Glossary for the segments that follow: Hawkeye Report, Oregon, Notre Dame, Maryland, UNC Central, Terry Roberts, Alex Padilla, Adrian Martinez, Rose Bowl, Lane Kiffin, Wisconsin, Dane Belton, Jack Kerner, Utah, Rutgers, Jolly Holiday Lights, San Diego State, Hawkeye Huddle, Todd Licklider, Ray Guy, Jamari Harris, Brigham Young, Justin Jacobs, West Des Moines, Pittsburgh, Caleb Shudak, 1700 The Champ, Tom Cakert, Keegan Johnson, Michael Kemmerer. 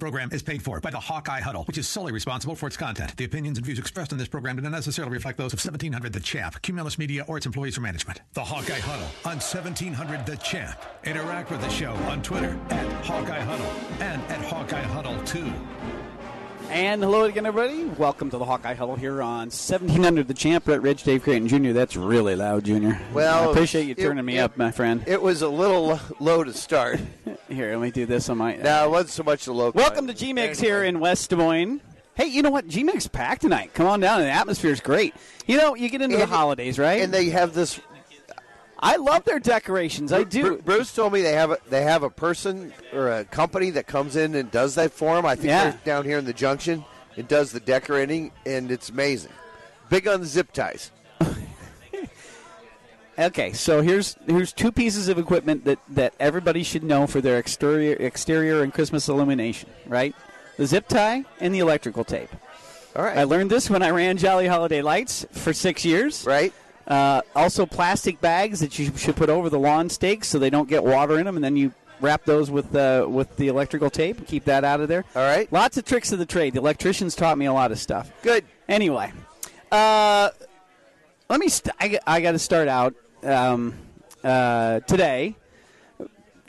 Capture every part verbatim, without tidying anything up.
program is paid for by the Hawkeye Huddle, which is solely responsible for its content. The opinions and views expressed in this program do not necessarily reflect those of seventeen hundred The Champ, Cumulus Media, or its employees or management. The Hawkeye Huddle on seventeen hundred The Champ. Interact with the show on Twitter at Hawkeye Huddle and at Hawkeye Huddle two. And hello again, everybody. Welcome to the Hawkeye Huddle here on seventeen hundred The Champ. Brett Ridge, Dave Creighton, Junior That's really loud, Junior. Well, I appreciate you turning it, me it, up, my friend. It was a little low to start. Here, let me do this on my... No, it wasn't so much the low. Welcome to G-Mix here in West Des Moines. Hey, you know what? G-Mix packed tonight. Come on down. The atmosphere's great. You know, you get into and the holidays, right? And they have this... I love their decorations. I do. Bruce told me they have a, they have a person or a company that comes in and does that for them. I think yeah. they're down here in the Junction. It does the decorating, and it's amazing. Big on the zip ties. Okay, so here's here's two pieces of equipment that, that everybody should know for their exterior exterior and Christmas illumination, right? The zip tie and the electrical tape. All right. I learned this when I ran Jolly Holiday Lights for six years. Right. Uh, also, plastic bags that you should put over the lawn stakes so they don't get water in them, and then you wrap those with uh, with the electrical tape and keep that out of there. All right. Lots of tricks of the trade. The electricians taught me a lot of stuff. Good. Anyway, uh, let me. St- I, I got to start out um, uh, today.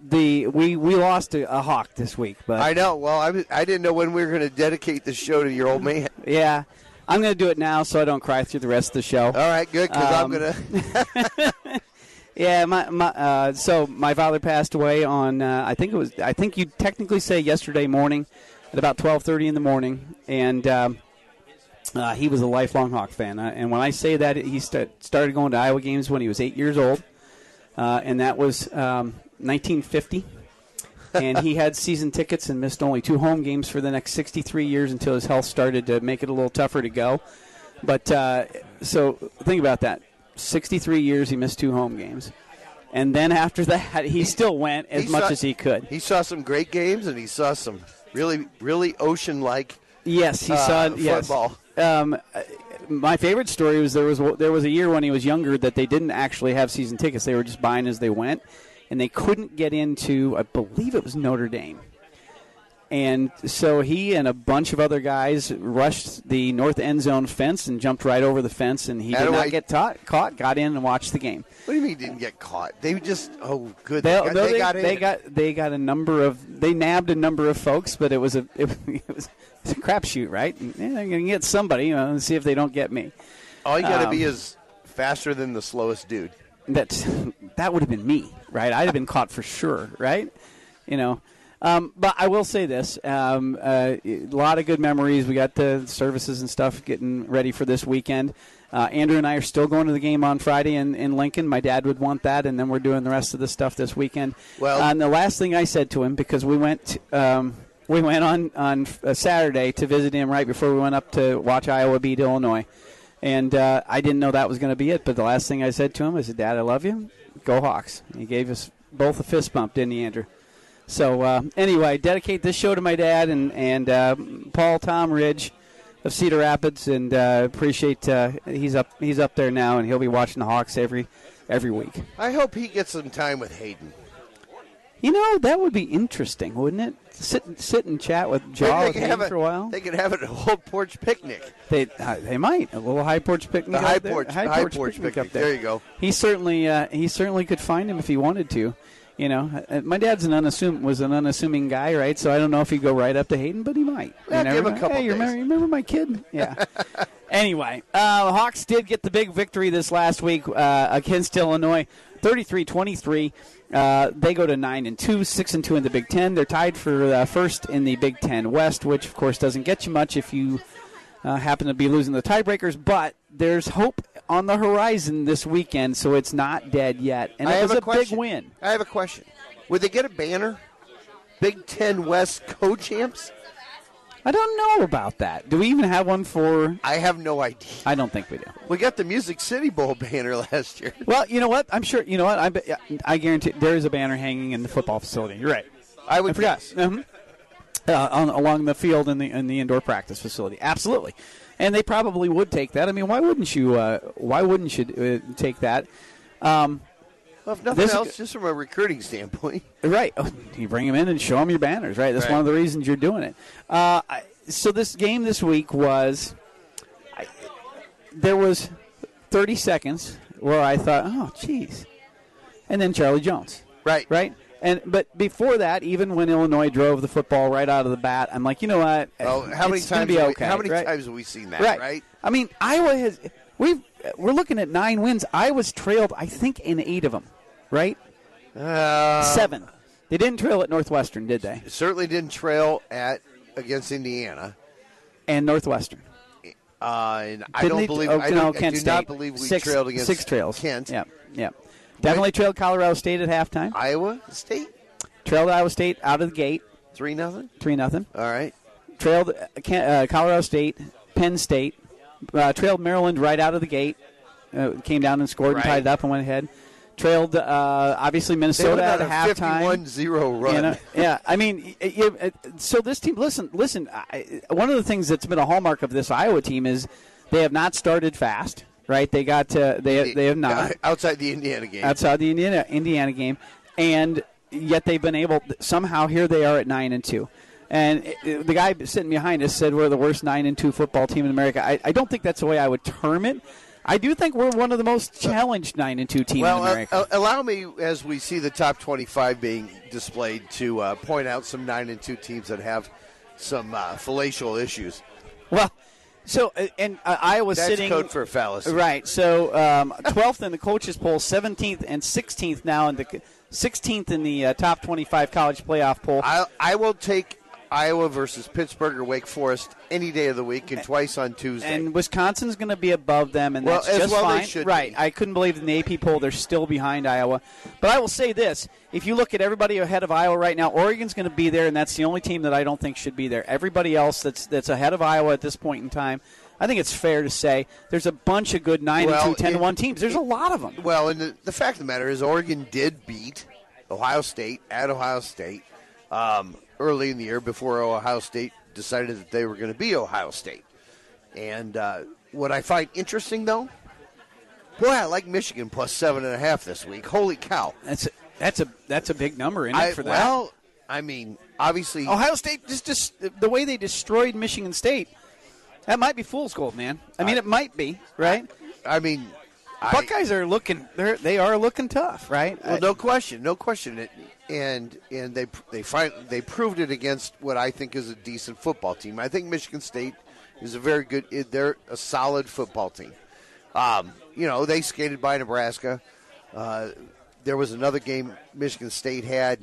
The we, we lost a, a hawk this week, but I know. Well, I was, I didn't know when we were going to dedicate the show to your old man. Yeah. I'm going to do it now so I don't cry through the rest of the show. All right, good, because um, I'm going to. Yeah, my, my uh, so my father passed away on, uh, I think it was, I think you'd technically say yesterday morning at about twelve thirty in the morning, and um, uh, he was a lifelong Hawk fan. Uh, and when I say that, he st- started going to Iowa games when he was eight years old, uh, and that was um, nineteen fifty. And he had season tickets and missed only two home games for the next sixty-three years until his health started to make it a little tougher to go. But uh, so think about that. sixty-three years, he missed two home games. And then after that, he still went as much as he could. He saw some great games, and he saw some really, really ocean-like yes, he saw, uh, yes. football. Um, my favorite story was there was there was a year when he was younger that they didn't actually have season tickets. They were just buying as they went. And they couldn't get into, I believe it was Notre Dame. And so he and a bunch of other guys rushed the north end zone fence and jumped right over the fence. And he did not get taught, caught, got in and watched the game. What do you mean he didn't get caught? They just, oh, good. They, they, they, they got in. They got, they got a number of, they nabbed a number of folks, but it was a, it, it was a crapshoot, right? And they're going to get somebody, you know, and see if they don't get me. All you got to um, be is faster than the slowest dude. That's, that would have been me, right? I'd have been caught for sure, right? You know, um, but I will say this. Um, uh, a lot of good memories. We got the services and stuff getting ready for this weekend. Uh, Andrew and I are still going to the game on Friday in, in Lincoln. My dad would want that, and then we're doing the rest of the stuff this weekend. Well, and the last thing I said to him, because we went um, we went on, on a Saturday to visit him right before we went up to watch Iowa beat Illinois. And uh, I didn't know that was going to be it, but the last thing I said to him, I said, Dad, I love you. Go Hawks. And he gave us both a fist bump, didn't he, Andrew? So uh, anyway, I dedicate this show to my dad and, and uh, Paul Tom Ridge of Cedar Rapids, and uh, appreciate uh, he's up he's up there now, and he'll be watching the Hawks every every week. I hope he gets some time with Hayden. You know, that would be interesting, wouldn't it? Sit sit and chat with Jaw with him for a while. They could have it a whole porch picnic. They uh, they might. A little high porch picnic. The high porch, high porch, high porch picnic, picnic up there. There you go. He certainly uh, he certainly could find him if he wanted to. You know, uh, my dad's an unassuming was an unassuming guy, right? So I don't know if he'd go right up to Hayden, but he might. Yeah, give him a couple hey, you remember, you remember my kid? Yeah. Anyway, uh, Hawks did get the big victory this last week uh, against Illinois, thirty-three twenty-three. Uh, they go to nine and two, six and two in the Big Ten. They're tied for uh, first in the Big Ten West, which of course doesn't get you much if you uh, happen to be losing the tiebreakers. But there's hope on the horizon this weekend, so it's not dead yet. And it was a big win. I have a question: would they get a banner? Big Ten West co-champs? I don't know about that. Do we even have one for... I have no idea. I don't think we do. We got the Music City Bowl banner last year. Well, you know what? I'm sure... You know what? I, I guarantee there is a banner hanging in the football facility. You're right. I would I forgot. Mm-hmm. Uh, on, along the field in the in the indoor practice facility. Absolutely. And they probably would take that. I mean, why wouldn't you, uh, why wouldn't you uh, take that? Um, Well, if nothing this else, just from a recruiting standpoint. Right. Oh, you bring them in and show them your banners, right? That's right. One of the reasons you're doing it. Uh, I, so this game this week was I, there was thirty seconds where I thought, oh, geez. And then Charlie Jones. Right. Right? And but before that, even when Illinois drove the football right out of the bat, I'm like, you know what? Well, how many it's times? Be okay, we, how many right? times have we seen that? Right. right? I mean, Iowa has. We've we're looking at nine wins. Iowa's trailed, I think, in eight of them, right? Uh, Seven. They didn't trail at Northwestern, did they? Certainly didn't trail at against Indiana and Northwestern. Uh, and I don't believe. Oh, I, no, don't, Kent I do State. not believe we six, trailed against six trails. Kent. Yeah. Yeah. Definitely right. Trailed Colorado State at halftime. Iowa State? Trailed Iowa State out of the gate. three nothing three nothing All right. Trailed uh, Colorado State, Penn State. Uh, trailed Maryland right out of the gate. Uh, came down and scored right. and tied it up and went ahead. Trailed, uh, obviously, Minnesota at halftime. fifty-one zero run. You know, yeah. I mean, it, it, so this team, listen, listen. I, one of the things that's been a hallmark of this Iowa team is they have not started fast. Right, they got to they they have not outside the Indiana game. Outside the Indiana Indiana game, and yet they've been able somehow. Here they are at nine and two, and it, it, the guy sitting behind us said we're the worst nine and two football team in America. I, I don't think that's the way I would term it. I do think we're one of the most challenged nine and two teams well, in America. Uh, allow me, as we see the top twenty five being displayed, to uh, point out some nine and two teams that have some uh, fallacial issues. Well. So, and uh, Iowa's That's sitting. That's code for fallacy. Right. So, um, twelfth in the coaches' poll, seventeenth and sixteenth now, in the sixteenth in the uh, top twenty-five college playoff poll. I, I will take Iowa versus Pittsburgh or Wake Forest any day of the week and twice on Tuesday. And Wisconsin's going to be above them, and well, that's just well fine. They should right. Be. I couldn't believe in the A P poll they're still behind Iowa. But I will say this. If you look at everybody ahead of Iowa right now, Oregon's going to be there, and that's the only team that I don't think should be there. Everybody else that's that's ahead of Iowa at this point in time, I think it's fair to say there's a bunch of good nine and two, well, ten and one teams. There's it, a lot of them. Well, and the, the fact of the matter is Oregon did beat Ohio State at Ohio State. Um early in the year before Ohio State decided that they were going to be Ohio State. And uh, what I find interesting, though, boy, I like Michigan plus seven and a half this week. Holy cow. That's a, that's a, that's a big number, isn't it, I, for that? Well, I mean, obviously. Ohio State, just, just the way they destroyed Michigan State, that might be fool's gold, man. I mean, I, it might be, right? I, I mean. Buckeyes I, are looking they're, they are looking tough, right? Well, no question, no question. It, and and they they find, they proved it against what I think is a decent football team. I think Michigan State is a very good. They're a solid football team. Um, you know, they skated by Nebraska. Uh, there was another game Michigan State had.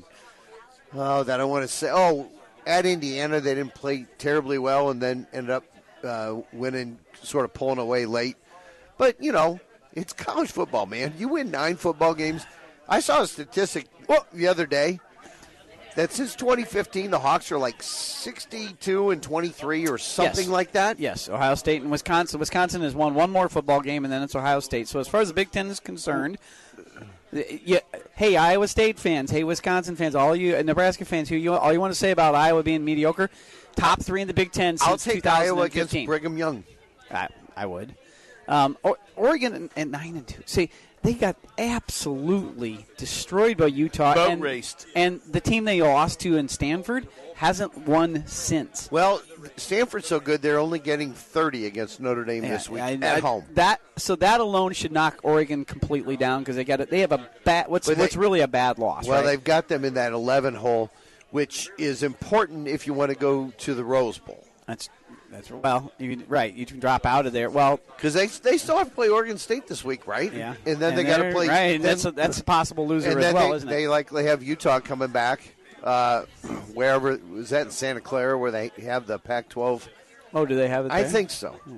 Oh, that I want to say. Oh, at Indiana they didn't play terribly well, and then ended up uh, winning, sort of pulling away late. But you know. It's college football, man. You win nine football games. I saw a statistic the other day that since twenty fifteen, the Hawks are like sixty-two and twenty-three or something yes. like that. Yes, Ohio State and Wisconsin. Wisconsin has won one more football game, and then it's Ohio State. So as far as the Big Ten is concerned, yeah, hey, Iowa State fans, hey, Wisconsin fans, all you Nebraska fans, who you all you want to say about Iowa being mediocre, top three in the Big Ten since two thousand fifteen. I'll take Iowa against Brigham Young. I, I would. Um, Oregon at nine and two. See, they got absolutely destroyed by Utah. Boat and, raced. And the team they lost to in Stanford hasn't won since. Well, Stanford's so good they're only getting thirty against Notre Dame yeah, this week I, at I, home. That so that alone should knock Oregon completely down because they got it. They have a bad. What's they, what's really a bad loss. Well, right? They've got them in that eleven hole, which is important if you want to go to the Rose Bowl. That's. That's well, you, right. You can drop out of there. Well, because they they still have to play Oregon State this week, right? Yeah, and then and they got to play. Right, then, that's a, that's a possible loser and as well, they, isn't it? They likely have Utah coming back. Uh, wherever was that in Santa Clara, where they have the Pac twelve? Oh, do they have it there? I think so. Yeah.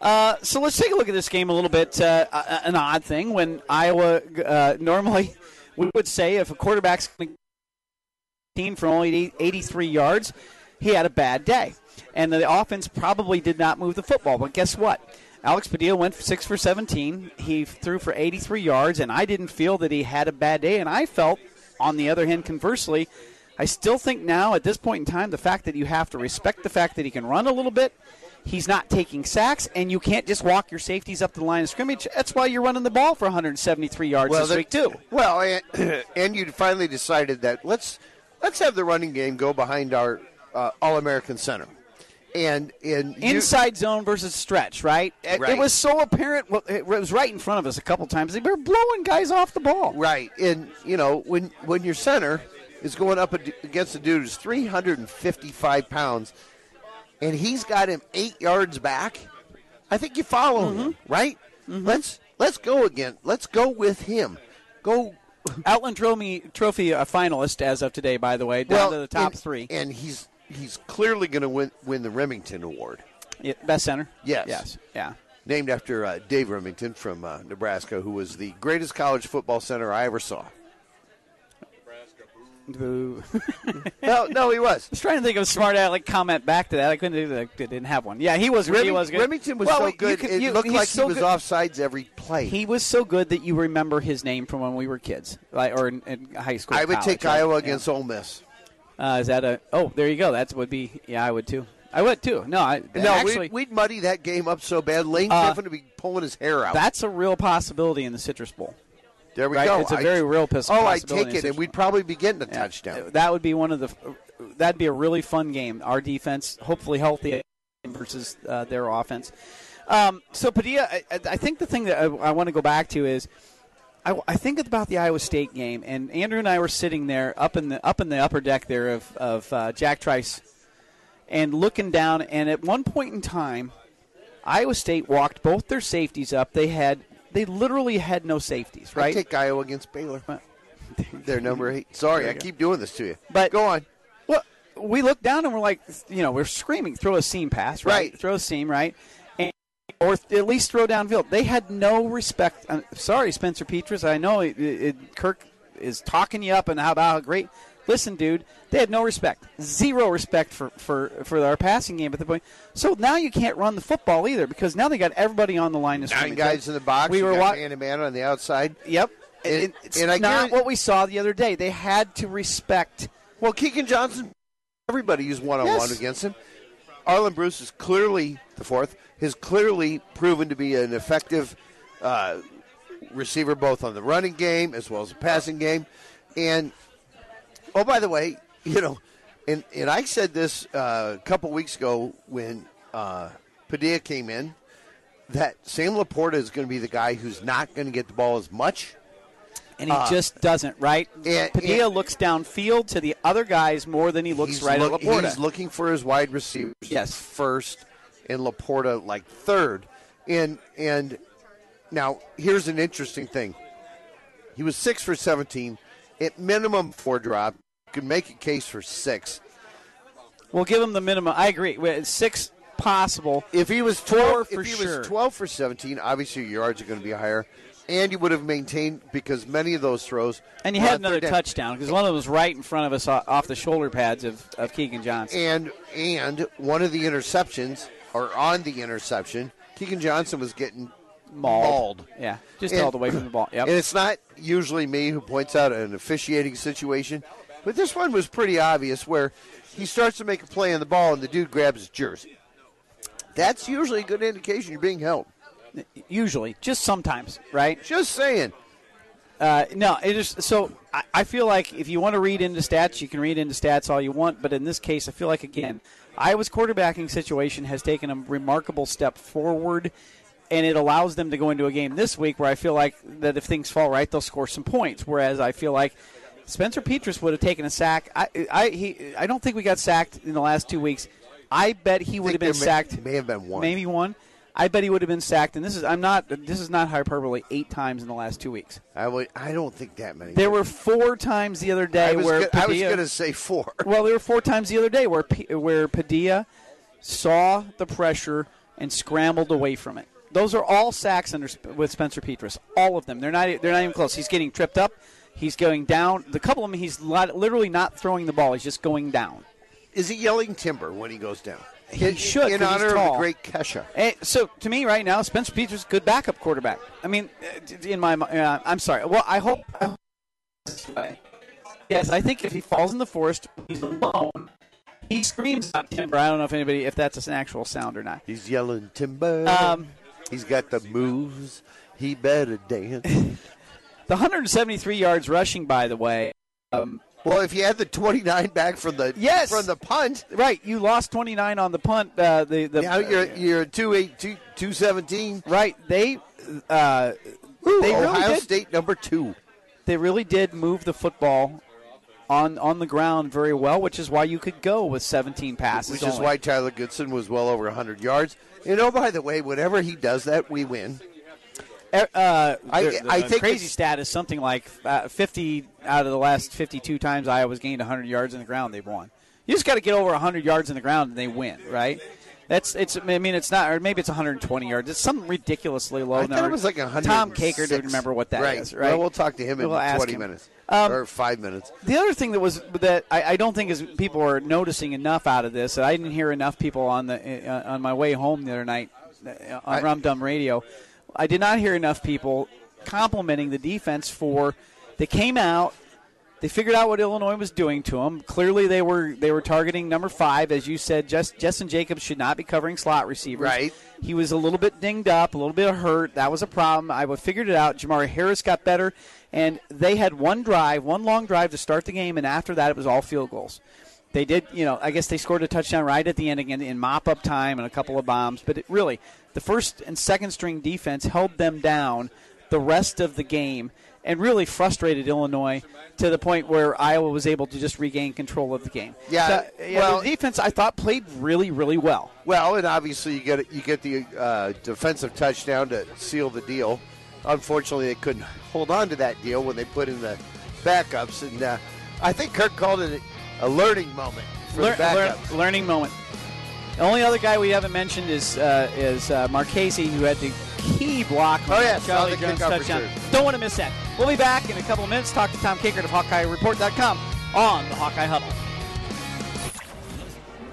Uh, so let's take a look at this game a little bit. Uh, an odd thing when Iowa uh, normally we would say if a quarterback's team for only eighty-three yards, he had a bad day. And the offense probably did not move the football. But guess what? Alex Padilla went six for seventeen. He threw for eighty-three yards, and I didn't feel that he had a bad day. And I felt, on the other hand, conversely, I still think now at this point in time the fact that you have to respect the fact that he can run a little bit, He's not taking sacks, and you can't just walk your safeties up to the line of scrimmage. That's why you're running the ball for one hundred seventy-three yards well, this week, too. Well, and, and you finally decided that let's let's have the running game go behind our uh, All-American center. And, and you, inside zone versus stretch, right? right? It was so apparent. It was right in front of us a couple times. They were blowing guys off the ball. Right. And, you know, when, when your center is going up against a dude who's three hundred fifty-five pounds and he's got him eight yards back, I think you follow mm-hmm. him, right? Mm-hmm. Let's let's go again. Let's go with him. Go. Outland Trophy, trophy uh, finalist as of today, by the way, down well, to the top and, three. And he's... He's clearly going to win win the Remington Award. Yeah, best center? Yes. Yes. Yeah. Named after uh, Dave Remington from uh, Nebraska, who was the greatest college football center I ever saw. Nebraska, boo. Boo. no, no, he was. I was trying to think of a smart aleck comment back to that. I couldn't do that. I didn't have one. Yeah, he was, Reming- he was good. Remington was well, so good. Could, it you, looked like so he was good. Offsides every play. He was so good that you remember his name from when we were kids, like, or in, in high school. I would college, take right? Iowa yeah. against Ole Miss. Uh, is that a – oh, there you go. That would be – yeah, I would too. I would too. No, I no, actually – we'd, we'd muddy that game up so bad. Lane Kiffin uh, would be pulling his hair out. That's a real possibility in the Citrus Bowl. There we right? go. It's a very I, real pos- oh, possibility. Oh, I take it, and we'd probably be getting a yeah. touchdown. That would be one of the – that'd be a really fun game. Our defense, hopefully healthy versus uh, their offense. Um, so, Padilla, I, I think the thing that I, I want to go back to is – I, I think about the Iowa State game, and Andrew and I were sitting there up in the up in the upper deck there of, of uh, Jack Trice and looking down, and at one point in time, Iowa State walked both their safeties up. They had they literally had no safeties, right? I take Iowa against Baylor. They're number eight. Sorry, I go. keep doing this to you. But go on. Well, we look down, and we're like, you know, we're screaming, throw a seam pass, right? right. Throw a seam, right? Or at least throw downfield. They had no respect. I'm sorry, Spencer Petras. I know it, it, Kirk is talking you up and how about how great. Listen, dude, they had no respect. Zero respect for, for, for our passing game at the point. So now you can't run the football either because now they got everybody on the line. Nine guys in the box. We were got man to man on the outside. Yep. And, and, it's and I not what we saw the other day. They had to respect. Well, Keegan Johnson, everybody used one-on-one yes. against him. Arlen Bruce is clearly, the fourth, has clearly proven to be an effective uh, receiver both on the running game as well as the passing game. And, oh, by the way, you know, and, and I said this uh, a couple weeks ago when uh, Padilla came in, that Sam Laporta is going to be the guy who's not going to get the ball as much. And he uh, just doesn't, right? And, Padilla and, looks downfield to the other guys more than he looks right look, at Laporta. He's looking for his wide receivers yes. first and Laporta like third. And and now here's an interesting thing. He was six for seventeen. At minimum four drop. Could make a case for six. We'll give him the minimum. I agree. Six possible. If he was twelve, for if he sure. was twelve for seventeen, obviously your yards are going to be higher. And you would have maintained because many of those throws. And you had another touchdown because one of them was right in front of us off the shoulder pads of, of Keegan Johnson. And and one of the interceptions, or on the interception, Keegan Johnson was getting mauled. mauled. Yeah, just all the way from the ball. Yep. And it's not usually me who points out an officiating situation, but this one was pretty obvious where he starts to make a play on the ball and the dude grabs his jersey. That's usually a good indication you're being held. Usually, just sometimes, right? Just saying. Uh, no, it is so. I, I feel like if you want to read into stats, you can read into stats all you want. But in this case, I feel like again, Iowa's quarterbacking situation has taken a remarkable step forward, and it allows them to go into a game this week where I feel like that if things fall right, they'll score some points. Whereas I feel like Spencer Petras would have taken a sack. I, I, he, I don't think we got sacked in the last two weeks. I bet he would have been sacked. May, may have been one. Maybe one. I bet he would have been sacked, and this is I'm not this is not hyperbole. Eight times in the last two weeks. I would I don't think that many. There were four times the other day I where go, Padilla, I was going to say four. Well, there were four times the other day where where Padilla saw the pressure and scrambled away from it. Those are all sacks under with Spencer Petras. All of them. They're not they're not even close. He's getting tripped up. He's going down. The couple of them, he's literally not throwing the ball. He's just going down. Is he yelling timber when he goes down? He in, should, in honor he's tall. Of the great Kesha. And so, to me, right now, Spencer Petras is a good backup quarterback. I mean, in my, uh, I'm sorry. Well, I hope. I hope this way. Yes, I think if he falls in the forest, he's alone. He screams out timber. I don't know if anybody, if that's an actual sound or not. He's yelling timber. Um, He's got the moves. He better dance. The one hundred seventy-three yards rushing, by the way. Um, well, if you had the twenty-nine back from the yes. from the punt, right? You lost twenty-nine on the punt. Uh, the, the now you're uh, you're two eight two, two seventeen. Right? They uh, Ooh, they Ohio really did, State number two. They really did move the football on on the ground very well, which is why you could go with seventeen passes. Which is only. Why Tyler Goodson was well over one hundred yards. You know, by the way, whenever he does that, we win. Uh, I, the, the I think crazy stat is something like uh, fifty out of the last fifty-two times Iowa's gained one hundred yards in the ground, they've won. You just got to get over one hundred yards in the ground and they win, right? That's it's. I mean, it's not, or maybe it's one hundred twenty yards. It's some ridiculously low I number. I thought it was like one hundred. Tom Caker didn't remember what that right. is, right? Well, we'll talk to him we'll in twenty him. minutes um, or five minutes. The other thing that was that I, I don't think is people are noticing enough out of this. That I didn't hear enough people on the uh, on my way home the other night uh, on I, Rum Dum Radio. I did not hear enough people complimenting the defense for they came out, they figured out what Illinois was doing to them. Clearly they were they were targeting number five. As you said, Just, Justin Jacobs should not be covering slot receivers. Right. He was a little bit dinged up, a little bit hurt. That was a problem. I figured it out. Jamari Harris got better, and they had one drive, one long drive to start the game, and after that it was all field goals. They did, you know, I guess they scored a touchdown right at the end again in mop-up time and a couple of bombs. But it really, the first and second string defense held them down the rest of the game and really frustrated Illinois to the point where Iowa was able to just regain control of the game. Yeah, so, yeah well, the defense, I thought, played really, really well. Well, and obviously you get you get the uh, defensive touchdown to seal the deal. Unfortunately, they couldn't hold on to that deal when they put in the backups. And uh, I think Kirk called it – a learning moment for Lear, the backups. Lear, learning moment. The only other guy we haven't mentioned is uh, is uh, Marchese, who had the key block on oh, yeah, Charlie Jones touchdown. Sure. Don't want to miss that. We'll be back in a couple of minutes. Talk to Tom Cakert of Hawkeye Report dot com on the Hawkeye Huddle.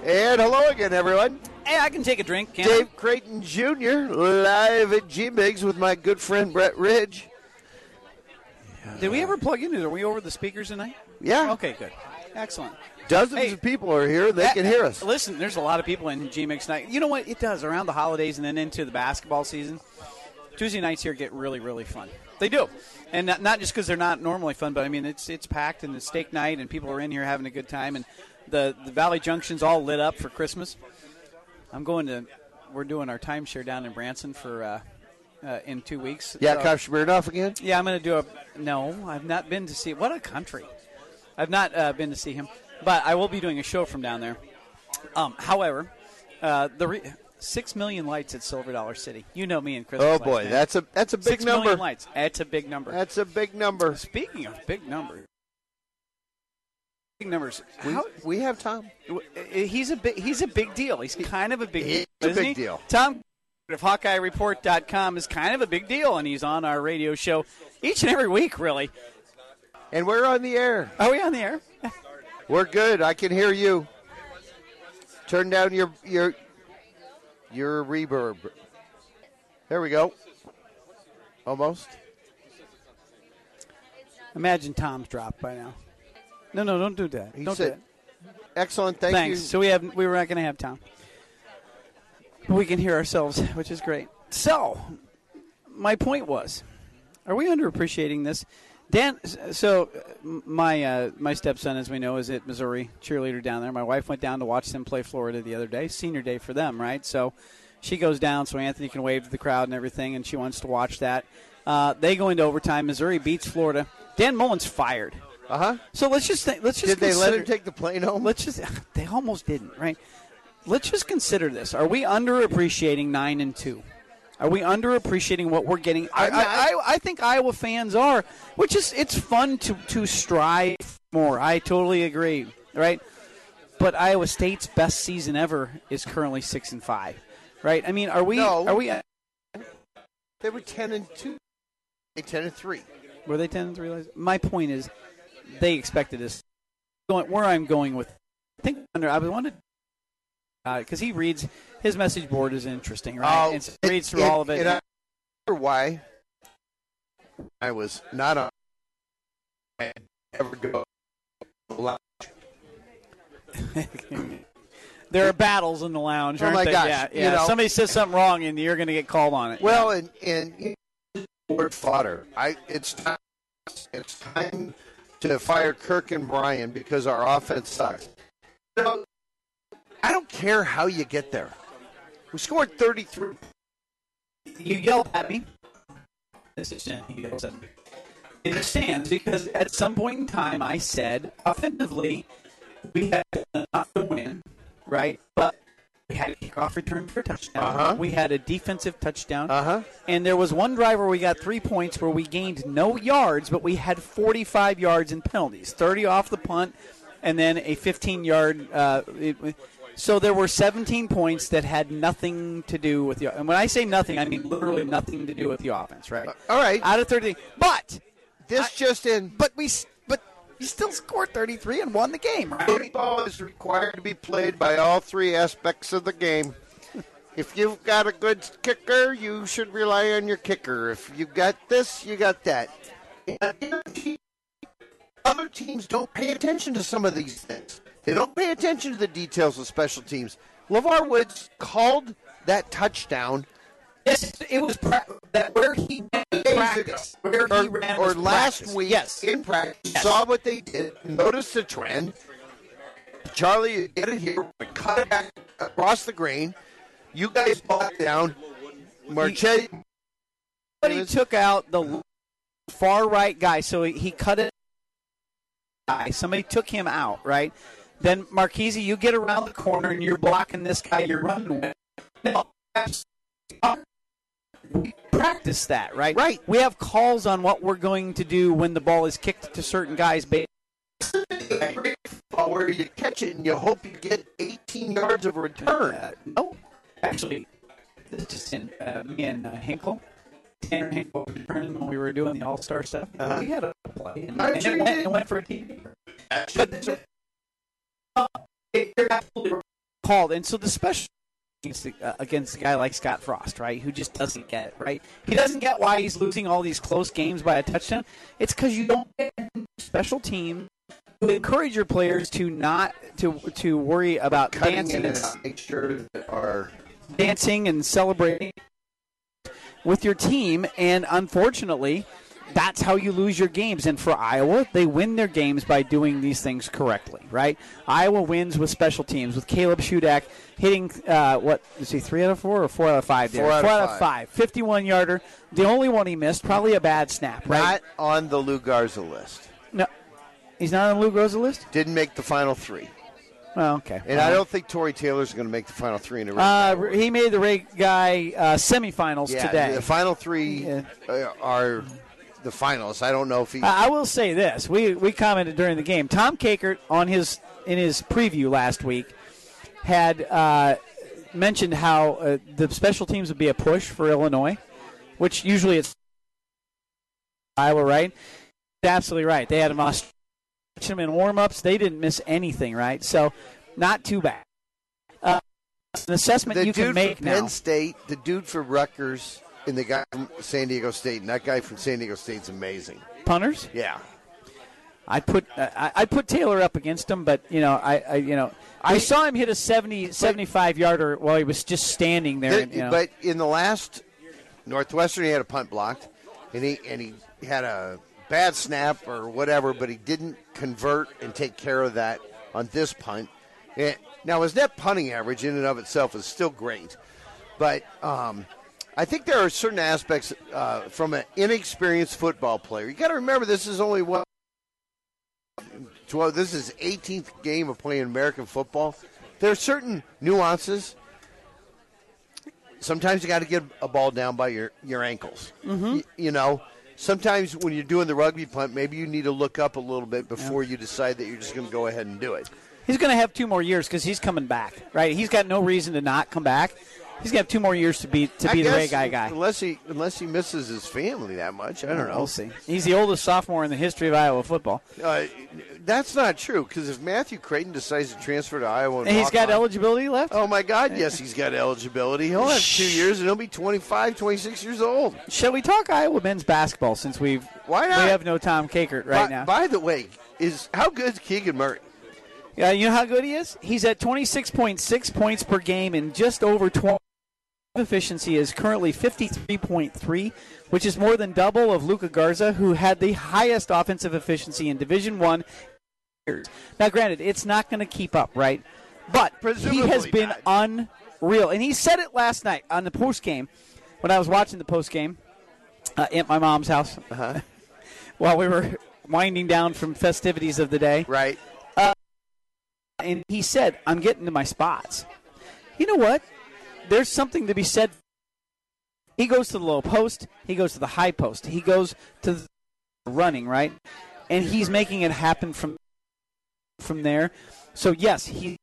And hello again, everyone. Hey, I can take a drink, can't Dave I? Creighton Junior live at G-Mix with my good friend Brett Ridge. Yeah. Did we ever plug in? Are we over the speakers tonight? Yeah. Okay, good. Excellent. Dozens hey, of people are here. They that, can hear us. Listen, there's a lot of people in G-Mix night. You know what? It does around the holidays and then into the basketball season. Tuesday nights here get really, really fun. They do. And not, not just because they're not normally fun, but, I mean, it's it's packed and it's steak night and people are in here having a good time. And the, the Valley Junction's all lit up for Christmas. I'm going to – we're doing our timeshare down in Branson for uh, – Uh, in two weeks. Yakov Smirnoff again? Yeah, I'm going to do a... No, I've not been to see... What a country. I've not uh, been to see him, but I will be doing a show from down there. Um, however, uh, the re- six million lights at Silver Dollar City. You know me and Chris. Oh, boy, lights, that's a that's a big six number. Six million lights. That's a big number. That's a big number. Speaking of big numbers. Big numbers. We, how, we have Tom. He's a, big, he's a big deal. He's kind of a big deal. He's a big he? deal. Tom... of Hawkeye Report dot com is kind of a big deal, and he's on our radio show each and every week, really. And we're on the air. Are we on the air? We're good. I can hear you. Turn down your your your reverb. There we go. Almost. Imagine Tom's dropped by now. No, no, don't do that. He don't said, do that. Excellent. Thank Thanks. you. So we have we were not going to have Tom. We can hear ourselves, which is great. So, my point was, are we underappreciating this? Dan, so my uh, my stepson, as we know, is at Missouri, cheerleader down there. My wife went down to watch them play Florida the other day, senior day for them, right? So she goes down so Anthony can wave to the crowd and everything, and she wants to watch that. Uh, they go into overtime. Missouri beats Florida. Dan Mullen's fired. Uh-huh. So let's just think. Let's just Did they let him take the plane home? Let's just. They almost didn't, right? Let's just consider this. Are we underappreciating nine and two? Are we underappreciating what we're getting? I I, I, I think Iowa fans are, which is it's fun to, to strive more. I totally agree, right? But Iowa State's best season ever is currently six and five, right? I mean, are we? No, are we? They were ten and two. They ten and three. Were they ten and three? My point is, they expected us. Where I'm going with, I think under I wanted. Because uh, he reads, his message board is interesting, right? Oh, and so he it, reads through it, all of it. And I wonder why I was not on. I never go. There are battles in the lounge, aren't oh my there? Gosh, yeah, yeah. You know, somebody says something wrong, and you're going to get called on it. Well, yeah. and and fodder. I it's time, it's time to fire Kirk and Brian because our offense sucks. You know, I don't care how you get there. We scored thirty-three. You yelled at me. This is Jen. He yells at me. It stands because at some point in time I said offensively we had enough to win, right? But we had a kickoff return for a touchdown. Uh-huh. We had a defensive touchdown. Uh-huh. And there was one drive where we got three points where we gained no yards, but we had forty-five yards in penalties, thirty off the punt, and then a fifteen-yard uh, – so there were seventeen points that had nothing to do with the – and when I say nothing, I mean literally nothing to do with the offense, right? All right. Out of thirteen. But – This I, just in. But we but you still scored thirty-three and won the game, right? Football is required to be played by all three aspects of the game. If you've got a good kicker, you should rely on your kicker. If you've got this, you got that. And other teams don't pay attention to some of these things. They don't pay attention to the details of special teams. LeVar Woods called that touchdown. Yes, it was pra- that where he ran practice, where he or, ran or last practice. week yes. in practice, yes. saw what they did, noticed the trend. Charlie, get it here, cut it back across the grain. You guys bought down. Marchetti. But he took out the far right guy, so he, he cut it. Somebody took him out, right? Then Marchese, you get around the corner and you're blocking this guy you're running with. No, absolutely. We practice that, right? Right. We have calls on what we're going to do when the ball is kicked to certain guys. Where you catch it and you hope you get eighteen yards of return. Uh, no, actually, this just in, uh, me and uh, Hinkle, Tanner Hinkle, when we were doing the All Star stuff, uh, we had a play and, and it went, it went for a T D. But uh, they're absolutely called, and so the special. Against a guy like Scott Frost, right, who just doesn't get it, right? He doesn't get why he's losing all these close games by a touchdown. It's because you don't get special team to encourage your players to not to to worry about dancing and make sure that are dancing and celebrating with your team. And unfortunately, that's how you lose your games. And for Iowa, they win their games by doing these things correctly, right? Iowa wins with special teams, with Caleb Shudak hitting, uh, what, is he three out of four or four out of five? There? Four, out, four out, of five. out of five. fifty-one-yarder. The only one he missed, probably a bad snap, right? Not on the Lou Garza list. No. He's not on the Lou Garza list? Didn't make the final three. Oh, okay. And uh, I don't think Torrey Taylor's going to make the final three in a uh, race. He made the Ray Guy uh, semifinals yeah, today. The final three yeah. are... the finals. I don't know if he... I will say this. We we commented during the game. Tom Kakert, on his in his preview last week, had uh, mentioned how uh, the special teams would be a push for Illinois, which usually it's Iowa, right? Absolutely right. They had him in warm-ups. They didn't miss anything, right? So, not too bad. Uh, an assessment the you can make now. The dude from Penn State, the dude for Rutgers... And the guy from San Diego State, and that guy from San Diego State's amazing. Punters? Yeah, I put uh, I, I put Taylor up against him, but you know I, I you know I, I saw him hit a seventy, seventy-five yarder while he was just standing there. The, and, you know. But in the last Northwestern, he had a punt blocked, and he and he had a bad snap or whatever, but he didn't convert and take care of that on this punt. And, now his net punting average in and of itself is still great, but. Um, I think there are certain aspects uh, from an inexperienced football player. You got to remember, this is only what twelve. This is eighteenth game of playing American football. There are certain nuances. Sometimes you got to get a ball down by your your ankles. Mm-hmm. Y- you know, sometimes when you're doing the rugby punt, maybe you need to look up a little bit before yeah. you decide that you're just going to go ahead and do it. He's going to have two more years because he's coming back, right? He's got no reason to not come back. He's got two more years to be to be the Ray Guy guy. Unless he unless he misses his family that much, I don't know. We'll see. He's the oldest sophomore in the history of Iowa football. Uh, that's not true because if Matthew Creighton decides to transfer to Iowa, and, and he's got on, eligibility left. Oh my God, yes, he's got eligibility. He'll have two years, and he'll be twenty-five, twenty-six years old. Shall we talk Iowa men's basketball since we've why not? We have no Tom Kakert right by, now? By the way, is how good is Keegan Murray? Uh, you know how good he is? He's at twenty-six point six points per game and just over twenty. Efficiency is currently fifty-three point three, which is more than double of Lou Garza, who had the highest offensive efficiency in Division One. Now, granted, it's not going to keep up, right? But presumably he has been not. unreal. And he said it last night on the postgame when I was watching the postgame uh, at my mom's house uh-huh. while we were winding down from festivities of the day. Right. Uh, and he said, I'm getting to my spots. You know what? There's something to be said. He goes to the low post. He goes to the high post. He goes to the running, right? And he's making it happen from from there. So, yes, he's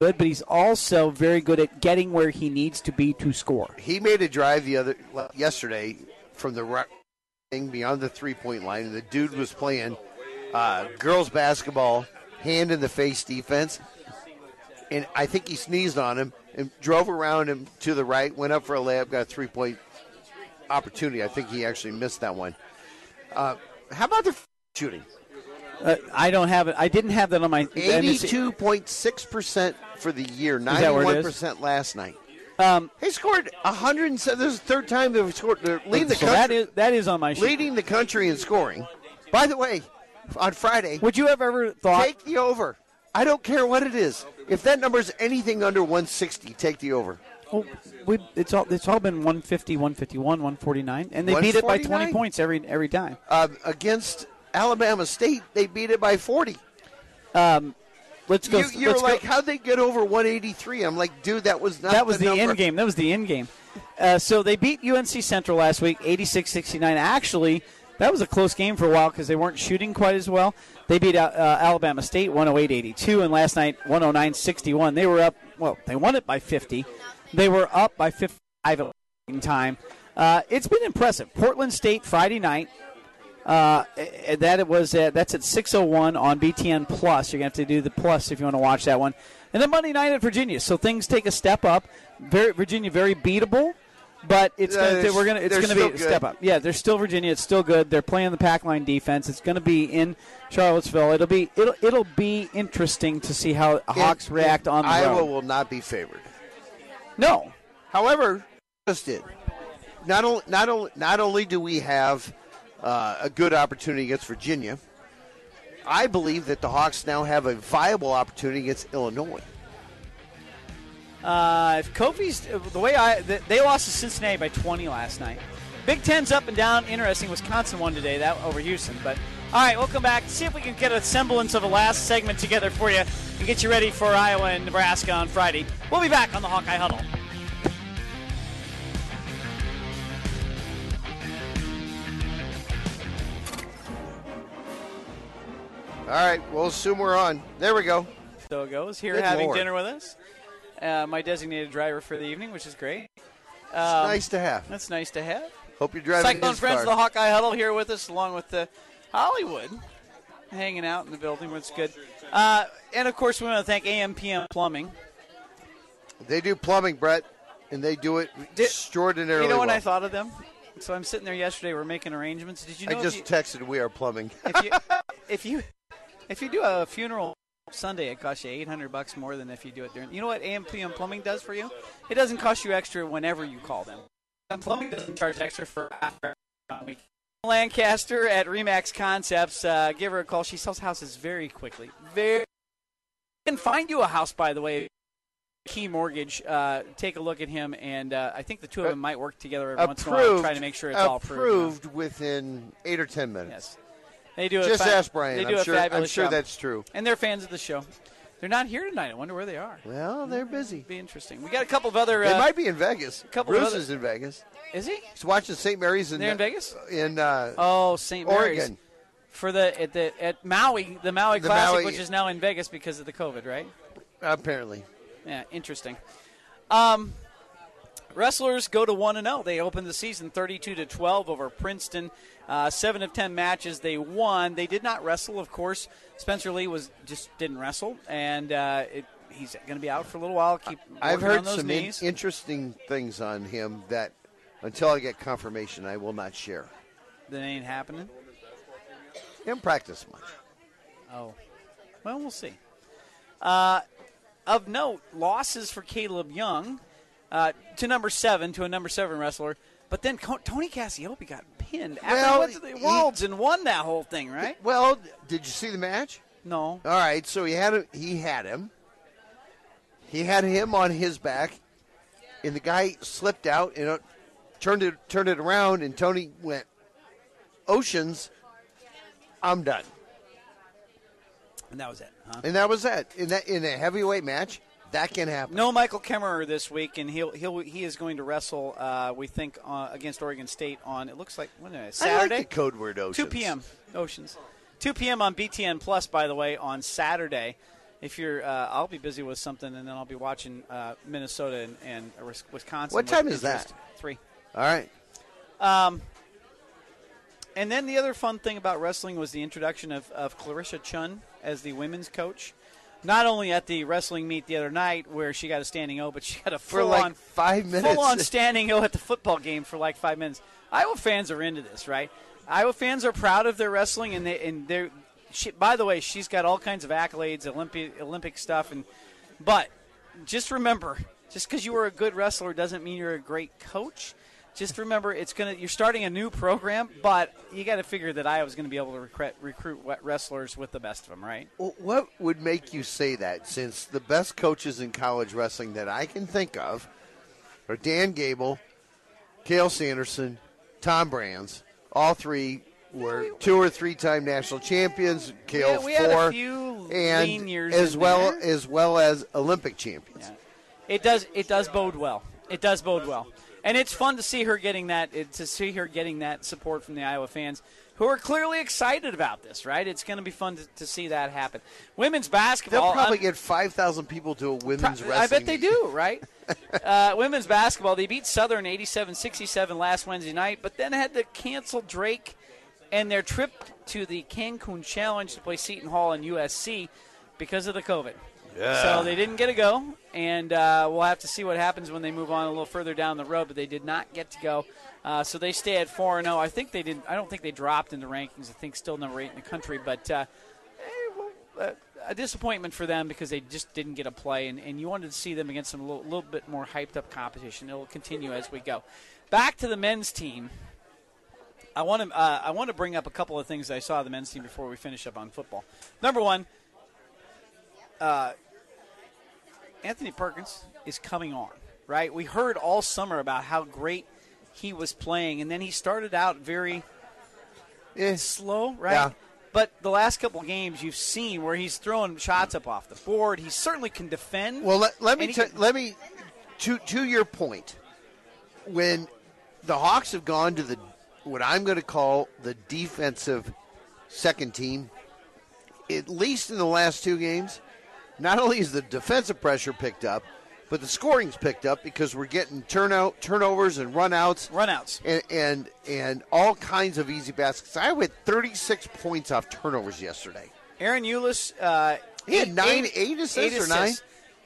good, but he's also very good at getting where he needs to be to score. He made a drive the other yesterday from the running beyond the three-point line. The dude was playing uh, girls basketball, hand-in-the-face defense, and I think he sneezed on him. And drove around him to the right, went up for a layup, got a three-point opportunity. I think he actually missed that one. Uh, how about the f- shooting? Uh, I don't have it. I didn't have that on my. eighty-two point six percent for the year, ninety-one percent last night. Um, they scored one hundred seven. This is the third time they've scored. They're leading the country. So that is that is on my sheet. Leading the country in scoring. By the way, on Friday, would you have ever thought take the over? I don't care what it is. If that number is anything under one sixty, take the over. Oh, we, it's all it's all been one fifty, one fifty-one, one forty-nine, and they beat it by twenty points every every time. Uh, against Alabama State, they beat it by forty. Um, let's go. You, you're let's like, go. How'd they get over one eighty-three? I'm like, dude, that was not. That was the, the end game. That was the end game. Uh, so they beat U N C Central last week, eighty-six sixty-nine. Actually, that was a close game for a while because they weren't shooting quite as well. They beat uh, Alabama State one oh eight eighty-two, and last night one oh nine sixty-one. They were up, well, they won it by fifty. They were up by fifty-five at the time. Uh, it's been impressive. Portland State Friday night, uh, that it was at, that's at six oh one on B T N Plus. You're going to have to do the plus if you want to watch that one. And then Monday night at Virginia, so things take a step up. Very, Virginia very beatable. But it's gonna, uh, we're gonna it's gonna be a step up. Yeah, they're still Virginia. It's still good. They're playing the pack line defense. It's gonna be in Charlottesville. It'll be it'll it'll be interesting to see how the Hawks and, react and on the Iowa road. Will not be favored. No. However, just did. Not only not only not only do we have uh, a good opportunity against Virginia, I believe that the Hawks now have a viable opportunity against Illinois. Uh, if Kofi's the way I they lost to Cincinnati by twenty last night. Big Ten's up and down. Interesting. Wisconsin won today. That over Houston. But all right, we'll come back. See if we can get a semblance of a last segment together for you and get you ready for Iowa and Nebraska on Friday. We'll be back on the Hawkeye Huddle. All right, we'll assume we're on. There we go. So it goes. Here Good having Lord. Dinner with us. Uh, my designated driver for the evening, which is great. Um, it's nice to have. That's nice to have. Hope you're driving Cyclone his Friends car. Of the Hawkeye Huddle here with us, along with the Hollywood, hanging out in the building, which is good. Uh, and, of course, we want to thank A M P M Plumbing. They do plumbing, Brett, and they do it Did, extraordinarily well. You know what well. I thought of them? So I'm sitting there yesterday. We're making arrangements. Did you know I just you, texted, we are plumbing. If you, if you, if you do a funeral Sunday, it costs you eight hundred bucks more than if you do it during. You know what A M P M Plumbing does for you? It doesn't cost you extra whenever you call them. Plumbing doesn't charge extra for after a week. Lancaster at Remax Concepts. Uh, give her a call. She sells houses very quickly. Very. You can find you a house, by the way. Key Mortgage. Uh, take a look at him, and uh, I think the two of them might work together every approved, once in a while to try to make sure it's all approved. Approved within eight or ten minutes. Yes. They do Just fa- ask Brian. They do I'm, a sure, fabulous I'm sure job. That's true. And they're fans of the show. They're not here tonight. I wonder where they are. Well, they're busy. It'll be interesting. We got a couple of other. Uh, they might be in Vegas. Couple Bruce of other... is in Vegas. Is he? He's watching Saint Mary's in. They're in Vegas. In uh, oh, Saint Mary's, Oregon, for the at the at Maui the Maui the Classic, Maui... which is now in Vegas because of the COVID, right? Apparently. Yeah, interesting. Um, wrestlers go to one and zero. They opened the season thirty-two to twelve over Princeton. Uh, seven of ten matches they won. They did not wrestle, of course. Spencer Lee was just didn't wrestle, and uh, it, he's going to be out for a little while. Keep I've heard on those some in- interesting things on him that, until I get confirmation, I will not share. That ain't happening? He didn't practice much. Oh. Well, we'll see. Uh, of note, losses for Caleb Young uh, to number seven, to a number seven wrestler. But then Co- Tony Cassiope got pinned after well, he went to the he, Worlds and won that whole thing, right? Well, did you see the match? No. All right, so he had a, he had him. He had him on his back, and the guy slipped out and uh, turned it turned it around, and Tony went, "Oceans, I'm done." And that was it, huh? And that was it. In that in a heavyweight match, that can happen. No Michael Kemmerer this week, and he'll he'll he is going to wrestle. Uh, we think uh, against Oregon State on it looks like when is it, Saturday. I like the code word Oceans. two p.m. Oceans. two p.m. on B T N Plus, by the way, on Saturday. If you're, uh, I'll be busy with something, and then I'll be watching uh, Minnesota and, and Wisconsin. What time is that? three All right. Um. And then the other fun thing about wrestling was the introduction of, of Clarissa Chun as the women's coach. Not only at the wrestling meet the other night where she got a standing O, but she got a full-on like five minutes full on standing O at the football game for like five minutes. Iowa fans are into this, right? Iowa fans are proud of their wrestling, and they and they're. She, by the way, she's got all kinds of accolades, Olympic Olympic stuff, and but just remember, just because you were a good wrestler doesn't mean you're a great coach. Just remember, it's gonna you're starting a new program, but you got to figure that Iowa's going to be able to recruit, recruit wrestlers with the best of them, right? Well, what would make you say that? Since the best coaches in college wrestling that I can think of are Dan Gable, Cale Sanderson, Tom Brands, all three. Were two or three-time national champions, Cale yeah, we four, had a few and lean years as well there. as well as Olympic champions. Yeah. It does it does bode well. It does bode well, and it's fun to see her getting that to see her getting that support from the Iowa fans, who are clearly excited about this. Right? It's going to be fun to, to see that happen. Women's basketball. They'll probably I'm, get five thousand people to a women's pro- wrestling. I bet they do. Right? uh, women's basketball. They beat Southern eighty-seven sixty-seven last Wednesday night, but then had to cancel Drake and their trip to the Cancun Challenge to play Seton Hall and U S C because of the COVID. Yeah. So they didn't get to go, and uh, we'll have to see what happens when they move on a little further down the road, but they did not get to go. Uh, so they stay at four and oh. I think they didn't. I don't think they dropped in the rankings. I think still number eight in the country, but uh, a disappointment for them because they just didn't get a play, and, and you wanted to see them against some a little, little bit more hyped-up competition. It will continue as we go. Back to the men's team. I want to uh, I want to bring up a couple of things I saw the men's team before we finish up on football. Number one, uh, Anthony Perkins is coming on, right? We heard all summer about how great he was playing, and then he started out very yeah. slow, right? Yeah. But the last couple games you've seen where he's throwing shots up off the board. He certainly can defend. Well, let, let me t- can- let me to to your point, when the Hawks have gone to the what I'm going to call the defensive second team, at least in the last two games, not only is the defensive pressure picked up, but the scoring's picked up because we're getting turnout turnovers and runouts, runouts, and and, and all kinds of easy baskets. I had thirty-six points off turnovers yesterday. Aaron Eulis, uh, he had eight, nine, eight, eight assists eight or assists. nine.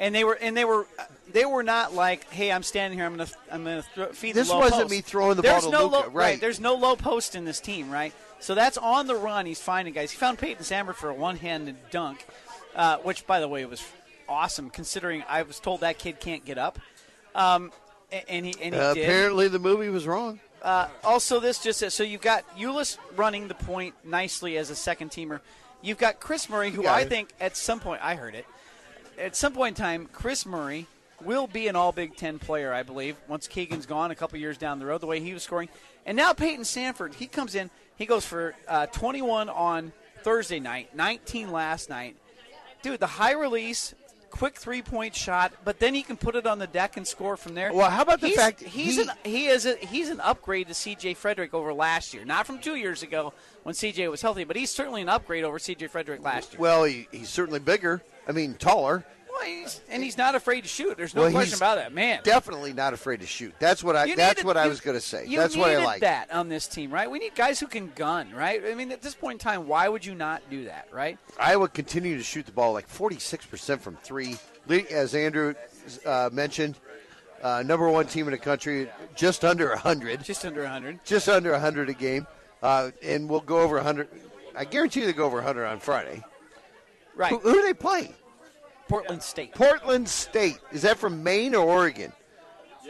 And they were, and they were, they were not like, "Hey, I'm standing here. I'm gonna, I'm gonna throw, feed the low post." This wasn't me throwing the ball to Luka, right? There's no low post in this team, right? So that's on the run. He's finding guys. He found Peyton Sambert for a one-handed dunk, uh, which, by the way, was awesome. Considering I was told that kid can't get up, um, and he, and he uh, did. Apparently, the movie was wrong. Uh, also, this just so you've got Eulis running the point nicely as a second teamer. You've got Chris Murray, who I it. think at some point I heard it. At some point in time, Chris Murray will be an all-Big Ten player, I believe, once Keegan's gone a couple years down the road, the way he was scoring. And now Peyton Sambert, he comes in, he goes for uh, twenty-one on Thursday night, nineteen last night. Dude, the high release, quick three-point shot, but then he can put it on the deck and score from there. Well, how about the he's, fact he's he, an, he is a, he's an upgrade to C J Frederick over last year? Not from two years ago when C J was healthy, but he's certainly an upgrade over C J Frederick last year. Well, he, he's certainly bigger. I mean, taller. Well, he's, and he's not afraid to shoot. There's no well, question about that, man. Definitely not afraid to shoot. That's what I. You that's needed, what I you, was going to say. You that's what I like. That on this team, right? We need guys who can gun, right? I mean, at this point in time, why would you not do that, right? Iowa continue to shoot the ball like forty-six percent from three, as Andrew uh, mentioned. Uh, number one team in the country, just under one hundred. Just under one hundred. Just under one hundred a game, uh, and we'll go over one hundred. I guarantee they go over one hundred on Friday. Right. Who, who do they play? Portland State. Portland State. Is that from Maine or Oregon?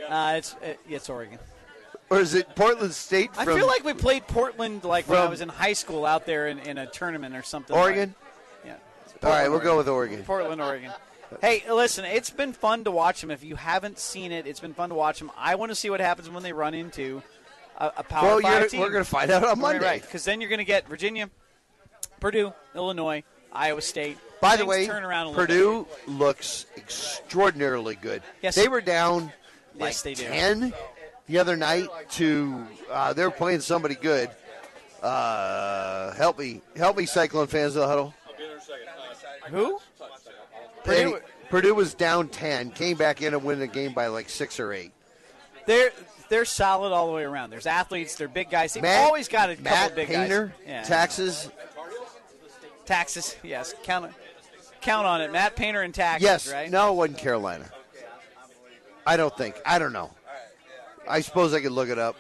Uh, it's it, it's Oregon. Or is it Portland State from? I feel like we played Portland like when I was in high school out there in, in a tournament or something. Oregon? Like, yeah. Portland, All right, we'll Oregon. go with Oregon. Portland, Oregon. Hey, listen, it's been fun to watch them. If you haven't seen it, it's been fun to watch them. I want to see what happens when they run into a, a Power well, five team. We're going to find out on Monday. Right, because then you're going to get Virginia, Purdue, Illinois, Iowa State. By Things the way, turn around a Purdue bit. looks extraordinarily good. Yes, they were down like yes, they do. ten the other night to uh, – they were playing somebody good. Uh, help me. Help me, Cyclone fans of the huddle. Who? They, Purdue was down ten, came back in and win the game by like six or eight. They're they're solid all the way around. There's athletes, they're big guys. They've Matt, always got a Matt couple big Painter, guys. Yeah, taxes. Taxes, yes. Count count on it. Matt Painter and taxes, yes, right? No, it wasn't Carolina. I don't think. I don't know. I suppose I could look it up.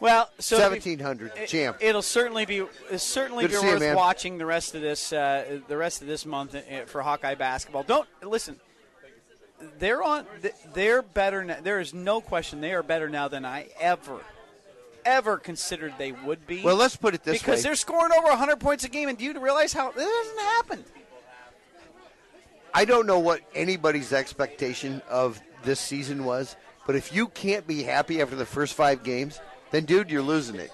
Well, so seventeen hundred it, champ. It'll certainly be it'll certainly Good be worth you, watching the rest of this uh, the rest of this month for Hawkeye basketball. Don't listen. They're on. They're better. Now, there is no question. They are better now than I ever, ever considered they would be. Well, let's put it this because way: because they're scoring over one hundred points a game, and do you realize how this hasn't happened? I don't know what anybody's expectation of this season was, but if you can't be happy after the first five games, then, dude, you're losing it.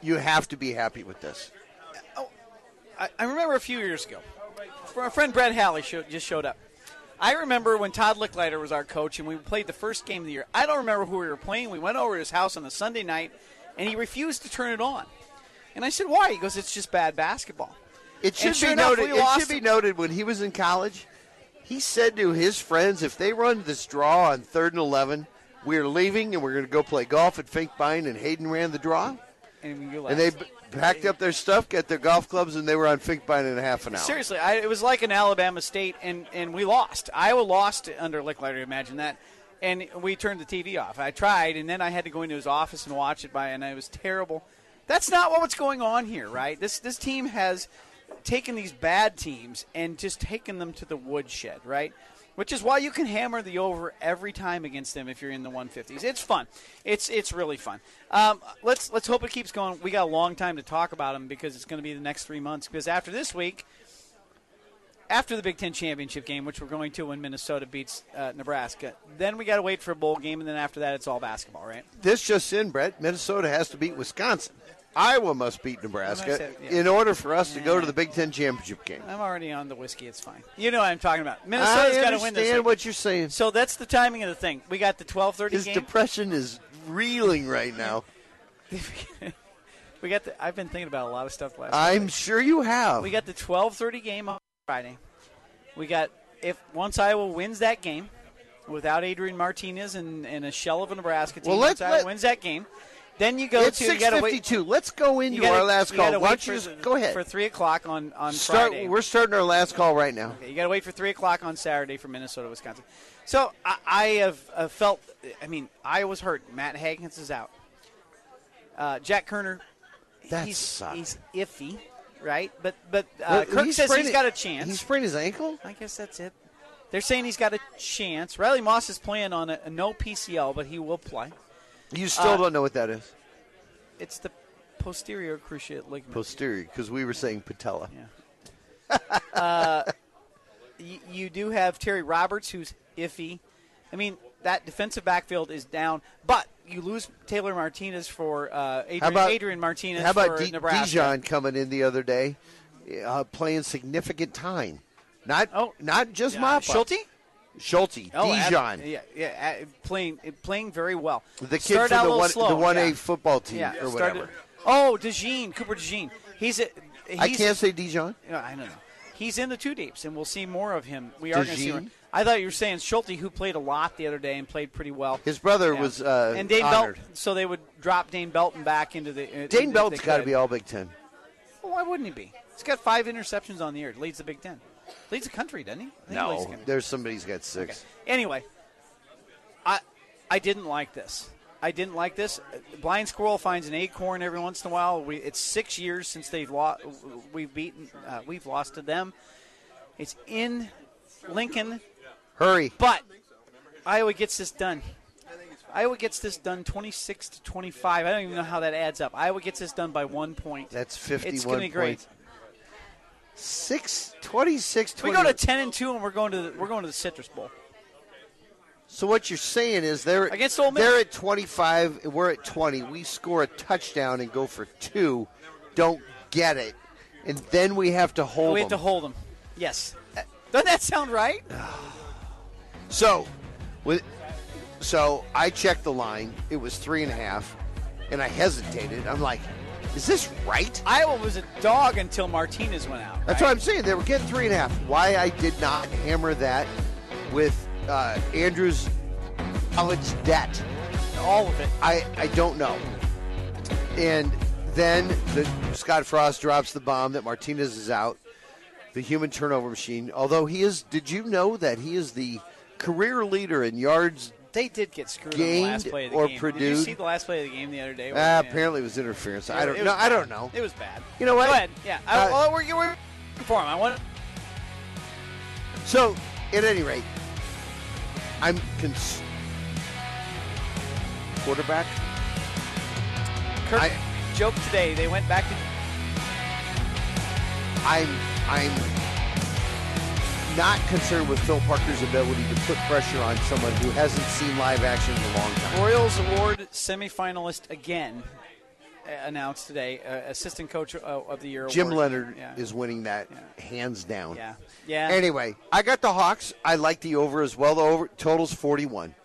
You have to be happy with this. Oh, I, I remember a few years ago, our friend Brad Halley show, just showed up. I remember when Todd Licklider was our coach, and we played the first game of the year. I don't remember who we were playing. We went over to his house on a Sunday night, and he refused to turn it on. And I said, why? He goes, it's just bad basketball. It should, sure be, enough, noted, it should be noted when he was in college, he said to his friends, if they run this draw on third and eleven, we're leaving, and we're going to go play golf at Finkbine, and Hayden ran the draw. And, and they b- packed up their stuff, got their golf clubs, and they were on Finkbine in half an hour. Seriously, I, it was like an Alabama State, and, and we lost. Iowa lost under Licklider, imagine that. And we turned the T V off. I tried, and then I had to go into his office and watch it, by, and it was terrible. That's not what's going on here, right? This this team has taken these bad teams and just taken them to the woodshed, right? Which is why you can hammer the over every time against them if you're in the one fifties. It's fun. It's it's really fun. Um, let's let's hope it keeps going. We got a long time to talk about them because it's going to be the next three months. Because after this week, after the Big Ten Championship game, which we're going to when Minnesota beats uh, Nebraska, then we got to wait for a bowl game, and then after that it's all basketball, right? This just in, Brett, Minnesota has to beat Wisconsin. Iowa must beat Nebraska said, yeah. in order for us yeah. to go to the Big Ten Championship game. I'm already on the whiskey. It's fine. You know what I'm talking about. Minnesota's got to win this. I understand what you're saying. So that's the timing of the thing. We got the twelve thirty game. His depression is reeling right now. we got. The, I've been thinking about a lot of stuff last night. I'm sure you have. We got the twelve thirty game on Friday. We got, if once Iowa wins that game, without Adrian Martinez and, and a shell of a Nebraska team, well, once let, Iowa let, wins that game. Then you go it's to six fifty-two. Let's go into gotta, our last call. Why don't you just go ahead for three o'clock on on Start, Friday? We're starting our last call right now. Okay, you got to wait for three o'clock on Saturday for Minnesota, Wisconsin. So I, I have uh, felt. I mean, I was hurt. Matt Haggins is out. Uh, Jack Kerner, that he's, sucks. He's iffy, right? But but uh, well, Kirk he says he's got a chance. He sprained his ankle. I guess that's it. They're saying he's got a chance. Riley Moss is playing on a, a no P C L, but he will play. You still uh, don't know what that is. It's the posterior cruciate ligament. Posterior, because we were saying patella. Yeah. uh, you, you do have Terry Roberts, who's iffy. I mean, that defensive backfield is down, but you lose Taylor Martinez for uh, Adrian, how about, Adrian Martinez how about for D- Nebraska. Dijon coming in the other day, uh, playing significant time. Not oh, not just yeah. Moppa. Schulte? Schulte, oh, Dijon. At, yeah, yeah, at, playing playing very well. The kid from the one slow. the one A yeah. football team yeah. or whatever. Started, oh, DeJean, Cooper DeJean. He's a. He's, I can't say Dijon. No, I don't know. He's in the two deeps, and we'll see more of him. We are going to see more. I thought you were saying Schulte, who played a lot the other day and played pretty well. His brother yeah. was uh, and Dane honored. Belton, so they would drop Dane Belton back into the. Uh, Dane Belton's got to be all Big Ten. Well, why wouldn't he be? He's got five interceptions on the year. Leads the Big Ten. Leads the country, doesn't he? I no, he the there's somebody's got six. Okay. Anyway, I I didn't like this. I didn't like this. Blind squirrel finds an acorn every once in a while. We, it's six years since they've lost. We've beaten. Uh, we've lost to them. It's in Lincoln. Hurry! But Iowa gets this done. Iowa gets this done twenty-six to twenty-five. I don't even know how that adds up. Iowa gets this done by one point. That's fifty-one. It's going to be great. Six twenty-six. twenty. We go to ten and two, and we're going to the, we're going to the Citrus Bowl. So what you're saying is they're against Ole Miss. They're at twenty-five. We're at twenty. We score a touchdown and go for two. Don't get it, and then we have to hold. We have them. to hold them. Yes. Doesn't that sound right? So, with. So I checked the line. It was three and a half, and I hesitated. I'm like, is this right? Iowa was a dog until Martinez went out. Right? That's what I'm saying. They were getting three and a half. Why I did not hammer that with uh, Andrew's college debt. All of it. I, I don't know. And then the, Scott Frost drops the bomb that Martinez is out, the human turnover machine. Although he is, did you know that he is the career leader in yards? They did get screwed on the last play of the game. Did you see the last play of the game the other day? Uh, apparently, it was interference. I don't know. I don't know. It was bad. You know what? Go ahead. Yeah. Uh, I, we're we're for him. I want. So, at any rate, I'm cons- quarterback. Kirk I, joked today. They went back to. I'm I'm. not concerned with Phil Parker's ability to put pressure on someone who hasn't seen live action in a long time. Royals Award semifinalist again uh, announced today. Uh, assistant coach uh, of the year. Jim award. Leonard yeah. is winning that yeah. hands down. Yeah. Yeah. Anyway, I got the Hawks. I like the over as well. The over total's forty-one.